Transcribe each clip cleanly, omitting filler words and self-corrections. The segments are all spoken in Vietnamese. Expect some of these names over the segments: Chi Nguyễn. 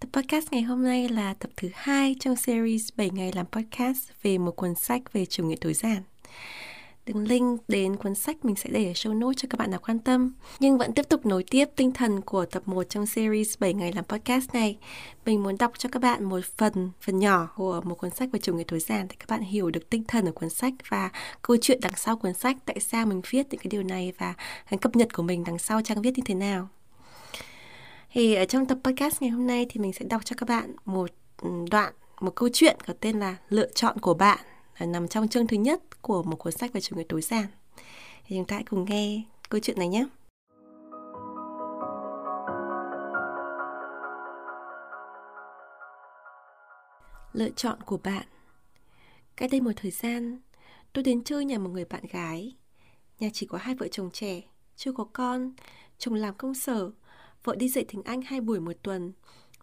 Tập podcast ngày hôm nay là tập thứ 2 trong series 7 ngày làm podcast về một cuốn sách về chủ nghĩa tối giản. Đường link đến cuốn sách mình sẽ để ở show notes cho các bạn nào quan tâm. Nhưng vẫn tiếp tục nối tiếp tinh thần của tập 1 trong series 7 ngày làm podcast này. Mình muốn đọc cho các bạn một phần nhỏ của một cuốn sách về chủ nghĩa tối giản để các bạn hiểu được tinh thần ở cuốn sách và câu chuyện đằng sau cuốn sách, tại sao mình viết những cái điều này và cái cập nhật của mình đằng sau trang viết như thế nào. Thì ở trong tập podcast ngày hôm nay thì mình sẽ đọc cho các bạn một câu chuyện có tên là Lựa chọn của bạn, nằm trong chương thứ nhất của một cuốn sách về chủ nghĩa tối giản. Thì chúng ta hãy cùng nghe câu chuyện này nhé. Lựa chọn của bạn. Cách đây một thời gian, tôi đến chơi nhà một người bạn gái. Nhà chỉ có hai vợ chồng trẻ, chưa có con, chồng làm công sở, vợ đi dạy tiếng Anh 2 buổi một tuần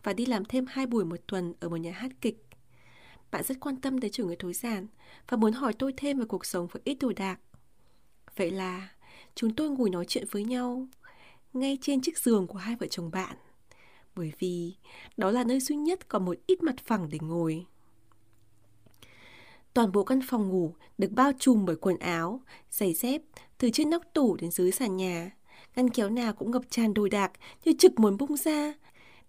và đi làm thêm 2 buổi một tuần ở một nhà hát kịch. Bạn rất quan tâm tới chủ nghĩa tối giản và muốn hỏi tôi thêm về cuộc sống với ít đồ đạc. Vậy là chúng tôi ngồi nói chuyện với nhau ngay trên chiếc giường của hai vợ chồng bạn, bởi vì đó là nơi duy nhất còn một ít mặt phẳng để ngồi. Toàn bộ căn phòng ngủ được bao trùm bởi quần áo, giày dép, từ trên nóc tủ đến dưới sàn nhà. Ngăn kéo nào cũng ngập tràn đồ đạc như trực muốn bung ra.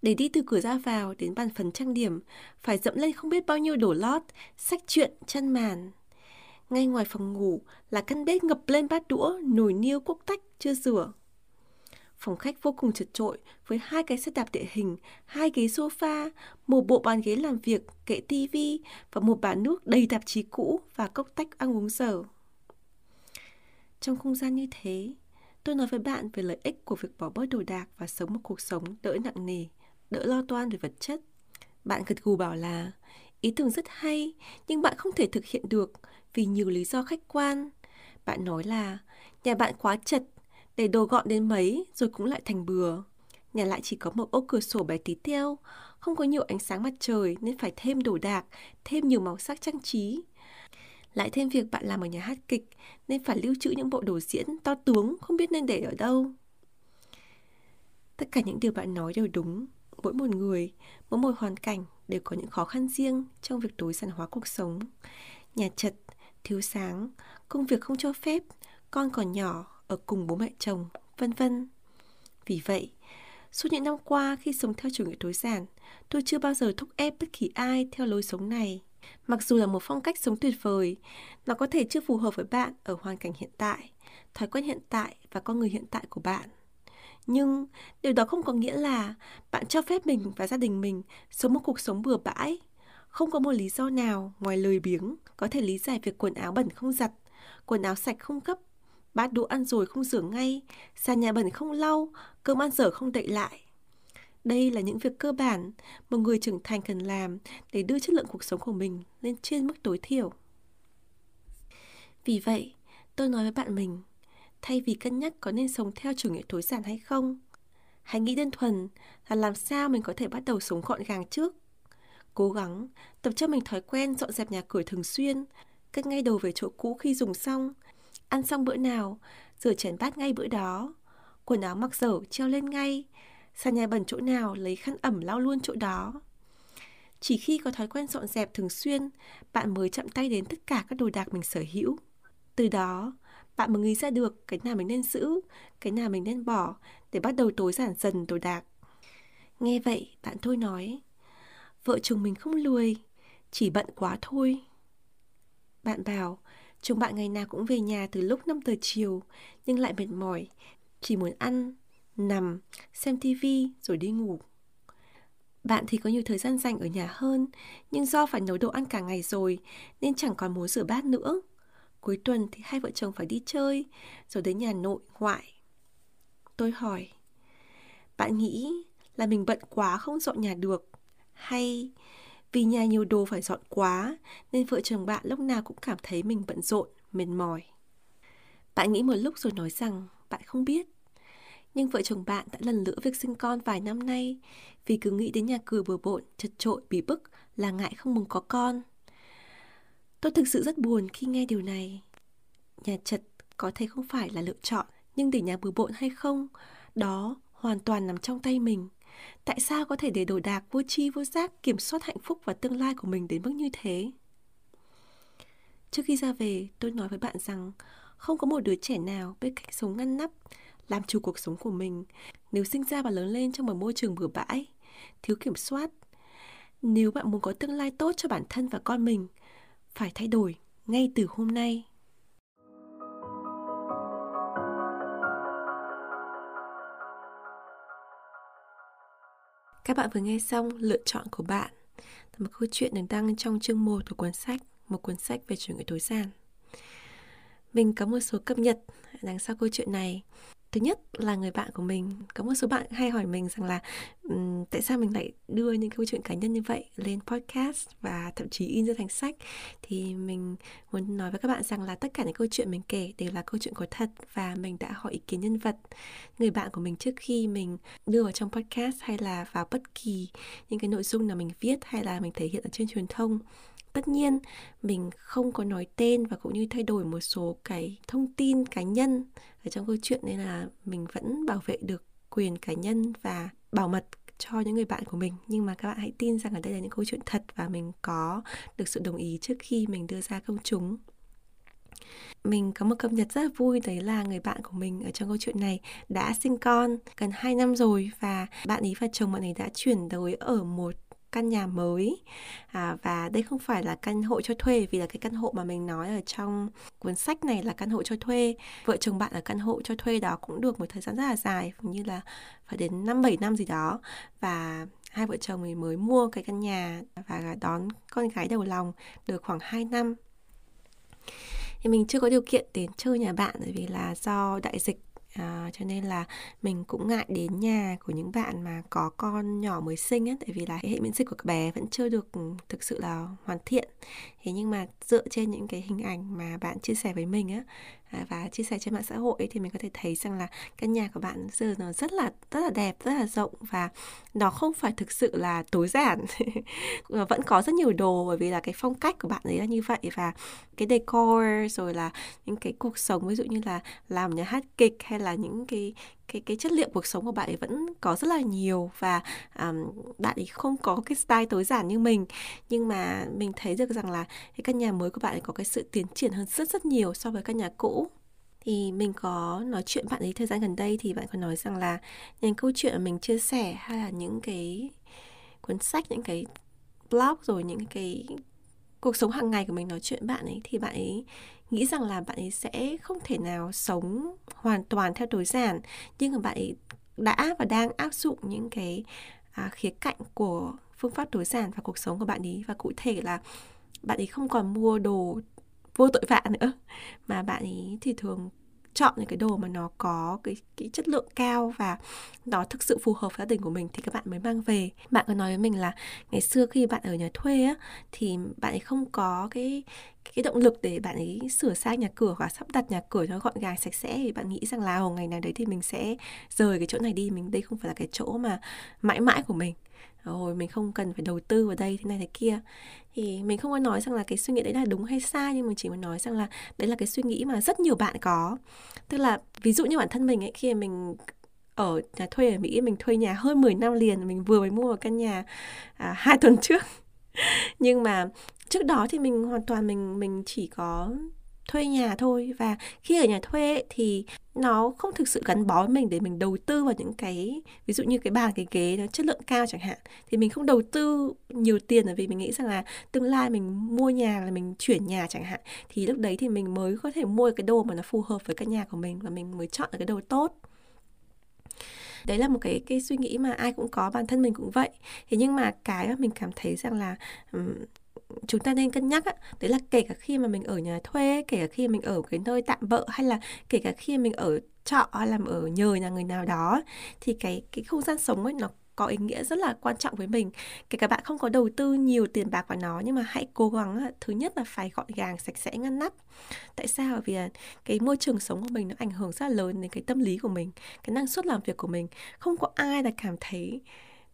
Để đi từ cửa ra vào đến bàn phấn trang điểm, phải dẫm lên không biết bao nhiêu đổ lót, sách truyện, chăn màn. Ngay ngoài phòng ngủ là căn bếp ngập lên bát đũa, nồi niêu, cuốc tách chưa rửa. Phòng khách vô cùng chật chội với 2 cái xe đạp địa hình, 2 ghế sofa, 1 bộ bàn ghế làm việc, kệ tivi và 1 bàn nước đầy tạp chí cũ và cốc tách ăn uống dở. Trong không gian như thế, tôi nói với bạn về lợi ích của việc bỏ bớt đồ đạc và sống một cuộc sống đỡ nặng nề, đỡ lo toan về vật chất. Bạn gật gù bảo là ý tưởng rất hay, nhưng bạn không thể thực hiện được vì nhiều lý do khách quan. Bạn nói là nhà bạn quá chật, để đồ gọn đến mấy rồi cũng lại thành bừa. Nhà lại chỉ có một ô cửa sổ bé tí teo, không có nhiều ánh sáng mặt trời nên phải thêm đồ đạc, thêm nhiều màu sắc trang trí. Lại thêm việc bạn làm ở nhà hát kịch nên phải lưu trữ những bộ đồ diễn to tướng không biết nên để ở đâu. Tất cả những điều bạn nói đều đúng. Mỗi một người, mỗi một hoàn cảnh đều có những khó khăn riêng trong việc tối giản hóa cuộc sống. Nhà chật, thiếu sáng, công việc không cho phép, con còn nhỏ, ở cùng bố mẹ chồng, vân vân. Vì vậy, suốt những năm qua khi sống theo chủ nghĩa tối giản, tôi chưa bao giờ thúc ép bất kỳ ai theo lối sống này. Mặc dù là một phong cách sống tuyệt vời, nó có thể chưa phù hợp với bạn ở hoàn cảnh hiện tại, thói quen hiện tại và con người hiện tại của bạn. Nhưng điều đó không có nghĩa là bạn cho phép mình và gia đình mình sống một cuộc sống bừa bãi. Không có một lý do nào ngoài lười biếng có thể lý giải việc quần áo bẩn không giặt, quần áo sạch không gấp, bát đũa ăn rồi không rửa ngay, sàn nhà bẩn không lau, cơm ăn dở không đậy lại. Đây là những việc cơ bản một người trưởng thành cần làm để đưa chất lượng cuộc sống của mình lên trên mức tối thiểu. Vì vậy, tôi nói với bạn mình, thay vì cân nhắc có nên sống theo chủ nghĩa tối giản hay không, hãy nghĩ đơn thuần là làm sao mình có thể bắt đầu sống gọn gàng trước. Cố gắng tập cho mình thói quen dọn dẹp nhà cửa thường xuyên, cất ngay đồ về chỗ cũ khi dùng xong, ăn xong bữa nào, rửa chén bát ngay bữa đó, quần áo mặc dở treo lên ngay, sàn nhà bẩn chỗ nào lấy khăn ẩm lau luôn chỗ đó. Chỉ khi có thói quen dọn dẹp thường xuyên, bạn mới chạm tay đến tất cả các đồ đạc mình sở hữu. Từ đó, bạn mới nghĩ ra được cái nào mình nên giữ, cái nào mình nên bỏ để bắt đầu tối giản dần đồ đạc. Nghe vậy, bạn tôi nói, vợ chồng mình không lười, chỉ bận quá thôi. Bạn bảo, chồng bạn ngày nào cũng về nhà từ lúc 5 giờ chiều nhưng lại mệt mỏi, chỉ muốn ăn, nằm, xem tivi rồi đi ngủ. Bạn thì có nhiều thời gian rảnh ở nhà hơn, nhưng do phải nấu đồ ăn cả ngày rồi nên chẳng còn muốn rửa bát nữa. Cuối tuần thì hai vợ chồng phải đi chơi, rồi đến nhà nội, ngoại. Tôi hỏi, bạn nghĩ là mình bận quá không dọn nhà được? Hay Vì nhà nhiều đồ phải dọn quá nên vợ chồng bạn lúc nào cũng cảm thấy mình bận rộn, mệt mỏi. Bạn nghĩ một lúc rồi nói rằng bạn không biết. Nhưng vợ chồng bạn đã lần lữa việc sinh con vài năm nay vì cứ nghĩ đến nhà cửa bừa bộn, chật chội, bí bức là ngại không muốn có con. Tôi thực sự rất buồn khi nghe điều này. Nhà chật có thể không phải là lựa chọn, nhưng để nhà bừa bộn hay không, đó hoàn toàn nằm trong tay mình. Tại sao có thể để đồ đạc vô tri vô giác kiểm soát hạnh phúc và tương lai của mình đến mức như thế? Trước khi ra về, tôi nói với bạn rằng không có một đứa trẻ nào biết cách sống ngăn nắp, làm chủ cuộc sống của mình nếu sinh ra và lớn lên trong một môi trường bừa bãi, thiếu kiểm soát. Nếu bạn muốn có tương lai tốt cho bản thân và con mình, phải thay đổi ngay từ hôm nay. Các bạn vừa nghe xong Lựa chọn của bạn, một câu chuyện được đăng trong chương 1 của cuốn sách Một cuốn sách về chủ nghĩa tối giản. Mình có một số cập nhật đằng sau câu chuyện này. Thứ nhất là người bạn của mình. Có một số bạn hay hỏi mình rằng là tại sao mình lại đưa những câu chuyện cá nhân như vậy lên podcast và thậm chí in ra thành sách. Thì mình muốn nói với các bạn rằng là tất cả những câu chuyện mình kể đều là câu chuyện có thật, và mình đã hỏi ý kiến nhân vật, người bạn của mình, trước khi mình đưa vào trong podcast hay là vào bất kỳ những cái nội dung nào mình viết hay là mình thể hiện ở trên truyền thông. Tất nhiên, mình không có nói tên và cũng như thay đổi một số cái thông tin cá nhân ở trong câu chuyện, nên là mình vẫn bảo vệ được quyền cá nhân và bảo mật cho những người bạn của mình. Nhưng mà các bạn hãy tin rằng ở đây là những câu chuyện thật và mình có được sự đồng ý trước khi mình đưa ra công chúng. Mình có một cập nhật rất là vui, đấy là người bạn của mình ở trong câu chuyện này đã sinh con gần 2 năm rồi, và bạn ấy và chồng bạn ấy đã chuyển tới ở một căn nhà mới, và đây không phải là căn hộ cho thuê, vì là cái căn hộ mà mình nói ở trong cuốn sách này là căn hộ cho thuê. Vợ chồng bạn ở căn hộ cho thuê đó cũng được một thời gian rất là dài, như là phải đến 5-7 năm gì đó, và hai vợ chồng mình mới mua cái căn nhà và đón con gái đầu lòng được khoảng 2 năm. Thì mình chưa có điều kiện đến chơi nhà bạn, bởi vì là do đại dịch, cho nên là mình cũng ngại đến nhà của những bạn mà có con nhỏ mới sinh ấy, tại vì là hệ miễn dịch của các bé vẫn chưa được thực sự là hoàn thiện. Thế nhưng mà dựa trên những cái hình ảnh mà bạn chia sẻ với mình á, và chia sẻ trên mạng xã hội ấy, thì mình có thể thấy rằng là căn nhà của bạn giờ nó rất là đẹp, rất là rộng, và nó không phải thực sự là tối giản. Vẫn có rất nhiều đồ, bởi vì là cái phong cách của bạn ấy là như vậy, và cái decor rồi là những cái cuộc sống, ví dụ như là làm nhà hát kịch hay là những cái chất liệu cuộc sống của bạn ấy vẫn có rất là nhiều, và bạn ấy không có cái style tối giản như mình. Nhưng mà mình thấy được rằng là cái căn nhà mới của bạn ấy có cái sự tiến triển hơn rất nhiều so với căn nhà cũ. Thì mình có nói chuyện bạn ấy thời gian gần đây, thì bạn có nói rằng là những câu chuyện mà mình chia sẻ hay là những cái cuốn sách, những cái blog, rồi những cái cuộc sống hàng ngày của mình nói chuyện bạn ấy, thì bạn ấy nghĩ rằng là bạn ấy sẽ không thể nào sống hoàn toàn theo tối giản, nhưng mà bạn ấy đã và đang áp dụng những cái khía cạnh của phương pháp tối giản vào cuộc sống của bạn ấy. Và cụ thể là bạn ấy không còn mua đồ vô tội vạ nữa, mà bạn ấy thì thường chọn những cái đồ mà nó có cái chất lượng cao và nó thực sự phù hợp với gia đình của mình thì các bạn mới mang về. Bạn có nói với mình là ngày xưa khi bạn ở nhà thuê á, thì bạn ấy không có cái động lực để bạn ấy sửa sang nhà cửa và sắp đặt nhà cửa cho gọn gàng sạch sẽ, thì bạn nghĩ rằng là ngày nào đấy thì mình sẽ rời cái chỗ này đi, đây không phải là cái chỗ mà mãi mãi của mình. Rồi mình không cần phải đầu tư vào đây thế này thế kia. Thì mình không có nói rằng là cái suy nghĩ đấy là đúng hay sai, nhưng mình chỉ muốn nói rằng là đấy là cái suy nghĩ mà rất nhiều bạn có. Tức là ví dụ như bản thân mình ấy, khi mình ở nhà thuê ở Mỹ, mình thuê nhà hơn 10 năm liền. Mình vừa mới mua một căn nhà 2 tuần trước. Nhưng mà trước đó thì mình hoàn toàn mình chỉ có thuê nhà thôi, và khi ở nhà thuê ấy, thì nó không thực sự gắn bó với mình để mình đầu tư vào những cái, ví dụ như cái bàn, cái ghế nó chất lượng cao chẳng hạn, thì mình không đầu tư nhiều tiền, bởi vì mình nghĩ rằng là tương lai mình mua nhà là mình chuyển nhà chẳng hạn, thì lúc đấy thì mình mới có thể mua cái đồ mà nó phù hợp với căn nhà của mình và mình mới chọn được cái đồ tốt. Đấy là một cái suy nghĩ mà ai cũng có, bản thân mình cũng vậy. Thế nhưng mà cái mà mình cảm thấy rằng là chúng ta nên cân nhắc á, đấy là kể cả khi mà mình ở nhà thuê, kể cả khi mình ở cái nơi tạm bợ, hay là kể cả khi mình ở trọ hay là ở nhờ nhà người nào đó, thì cái không gian sống ấy nó có ý nghĩa rất là quan trọng với mình. Kể cả bạn không có đầu tư nhiều tiền bạc vào nó, nhưng mà hãy cố gắng, thứ nhất là phải gọn gàng, sạch sẽ, ngăn nắp. Tại sao? Bởi vì cái môi trường sống của mình nó ảnh hưởng rất là lớn đến cái tâm lý của mình, cái năng suất làm việc của mình. Không có ai là cảm thấy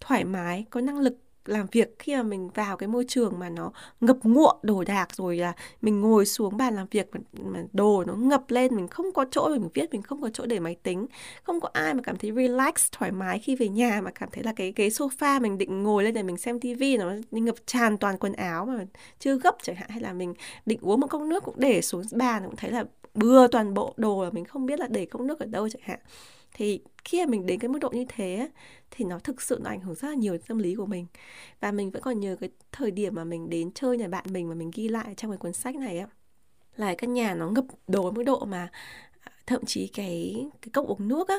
thoải mái, có năng lực làm việc khi mà mình vào cái môi trường mà nó ngập ngụa đồ đạc, rồi là mình ngồi xuống bàn làm việc mà đồ nó ngập lên, mình không có chỗ để mình viết, mình không có chỗ để máy tính. Không có ai mà cảm thấy relax, thoải mái khi về nhà mà cảm thấy là cái ghế sofa mình định ngồi lên để mình xem tivi nó ngập tràn toàn quần áo mà chưa gấp chẳng hạn, hay là mình định uống một cốc nước cũng để xuống bàn cũng thấy là bừa toàn bộ đồ, là mình không biết là để cốc nước ở đâu chẳng hạn. Thì khi mà mình đến cái mức độ như thế thì nó thực sự nó ảnh hưởng rất là nhiều đến tâm lý của mình. Và mình vẫn còn nhớ cái thời điểm mà mình đến chơi nhà bạn mình mà mình ghi lại trong cái cuốn sách này á, là căn nhà nó ngập đồ đến mức độ mà thậm chí cái cốc uống nước á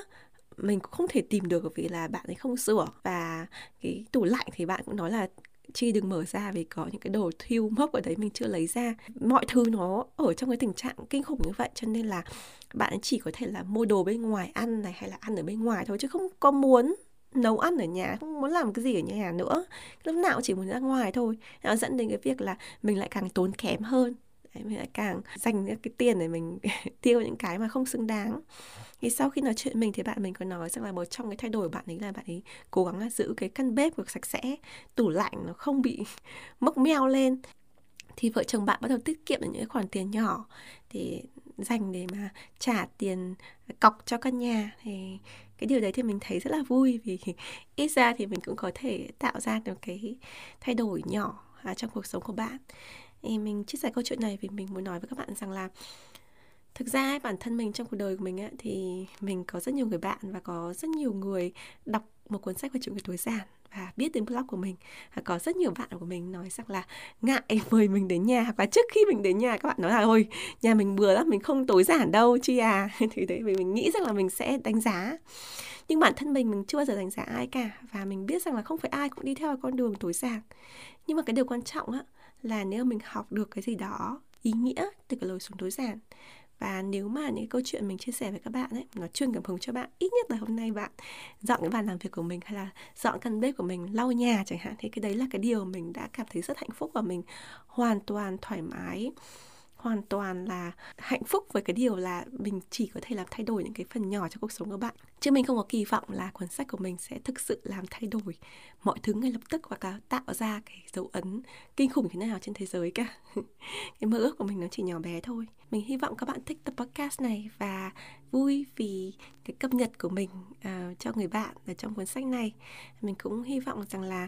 mình cũng không thể tìm được, vì là bạn ấy không rửa. Và cái tủ lạnh thì bạn cũng nói là Chi đừng mở ra vì có những cái đồ thiêu mốc ở đấy mình chưa lấy ra. Mọi thứ nó ở trong cái tình trạng kinh khủng như vậy, cho nên là bạn chỉ có thể là mua đồ bên ngoài ăn này, hay là ăn ở bên ngoài thôi, chứ không có muốn nấu ăn ở nhà, không muốn làm cái gì ở nhà nữa. Lúc nào chỉ muốn ra ngoài thôi. Nó dẫn đến cái việc là mình lại càng tốn kém hơn, mình lại càng dành cái tiền để mình tiêu những cái mà không xứng đáng. Thì sau khi nói chuyện mình thì bạn mình có nói rằng là một trong cái thay đổi của bạn ấy là bạn ấy cố gắng là giữ cái căn bếp được sạch sẽ, tủ lạnh nó không bị mốc meo lên. Thì vợ chồng bạn bắt đầu tiết kiệm được những khoản tiền nhỏ để dành để mà trả tiền cọc cho căn nhà. Thì cái điều đấy thì mình thấy rất là vui, vì ít ra thì mình cũng có thể tạo ra được cái thay đổi nhỏ trong cuộc sống của bạn. Thì mình chia sẻ câu chuyện này vì mình muốn nói với các bạn rằng là thực ra ấy, bản thân mình trong cuộc đời của mình ấy, thì mình có rất nhiều người bạn và có rất nhiều người đọc một cuốn sách về chuyện người tối giản và biết đến blog của mình. Và có rất nhiều bạn của mình nói rằng là ngại mời mình đến nhà, và trước khi mình đến nhà các bạn nói là ôi nhà mình bừa lắm, mình không tối giản đâu Chi à. Thì đấy, mình nghĩ rằng là mình sẽ đánh giá. Nhưng bản thân mình chưa bao giờ đánh giá ai cả, và mình biết rằng là không phải ai cũng đi theo con đường tối giản. Nhưng mà cái điều quan trọng ấy, là nếu mình học được cái gì đó ý nghĩa từ cái lối sống tối giản, và nếu mà những câu chuyện mình chia sẻ với các bạn ấy nó truyền cảm hứng cho bạn, ít nhất là hôm nay bạn dọn cái bàn làm việc của mình, hay là dọn căn bếp của mình, lau nhà chẳng hạn, thì cái đấy là cái điều mình đã cảm thấy rất hạnh phúc, và mình hoàn toàn thoải mái, hoàn toàn là hạnh phúc với cái điều là mình chỉ có thể làm thay đổi những cái phần nhỏ trong cuộc sống của bạn. Chứ mình không có kỳ vọng là cuốn sách của mình sẽ thực sự làm thay đổi mọi thứ ngay lập tức, hoặc là tạo ra cái dấu ấn kinh khủng thế nào trên thế giới cả. Cái mơ ước của mình nó chỉ nhỏ bé thôi. Mình hy vọng các bạn thích tập podcast này và vui vì cái cập nhật của mình cho người bạn ở trong cuốn sách này. Mình cũng hy vọng rằng là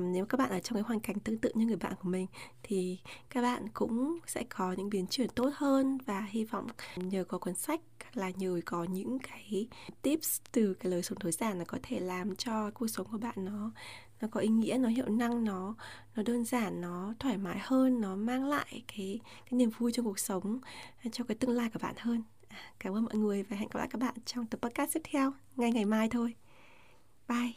nếu các bạn ở trong cái hoàn cảnh tương tự như người bạn của mình thì các bạn cũng sẽ có những biến chuyển tốt hơn, và hy vọng nhờ có cuốn sách, là nhờ có những cái tips từ cái lối sống tối giản là có thể làm cho cuộc sống của bạn nó có ý nghĩa, nó hiệu năng, nó đơn giản, nó thoải mái hơn, nó mang lại cái niềm vui trong cuộc sống, cho cái tương lai của bạn hơn. Cảm ơn mọi người và hẹn gặp lại các bạn trong tập podcast tiếp theo ngay ngày mai thôi. Bye!